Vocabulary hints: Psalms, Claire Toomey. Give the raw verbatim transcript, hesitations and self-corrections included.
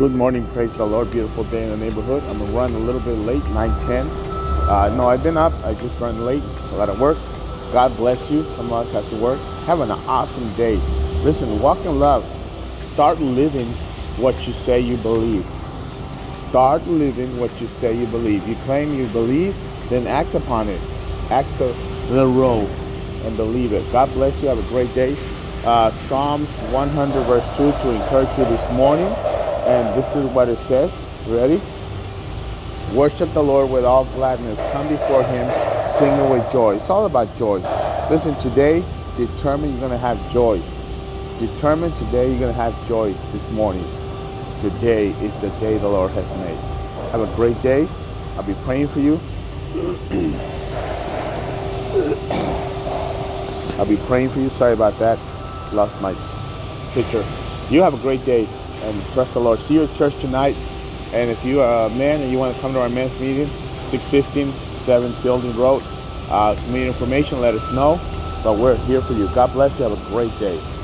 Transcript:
Good morning, praise the Lord. Beautiful day in the neighborhood. I'm gonna run a little bit late, nine ten. Uh, no, I've been up, I just run late, a lot of work. God bless you, some of us have to work. Having an awesome day. Listen, walk in love. Start living what you say you believe. Start living what you say you believe. You claim you believe, then act upon it. Act the, the role and believe it. God bless you, have a great day. Uh, Psalms one hundred verse two to encourage you this morning. And this is what it says. Ready? Worship the Lord with all gladness. Come before Him singing with joy. It's all about joy. Listen, today, determine you're going to have joy. Determine today you're going to have joy this morning. Today is the day the Lord has made. Have a great day. I'll be praying for you. I'll be praying for you. Sorry about that. Lost my picture. You have a great day. And trust the Lord. See you at church tonight. And if you are a man and you want to come to our men's meeting, six fifteen seventh Building Road, uh, community information, let us know. But we're here for you. God bless you. Have a great day.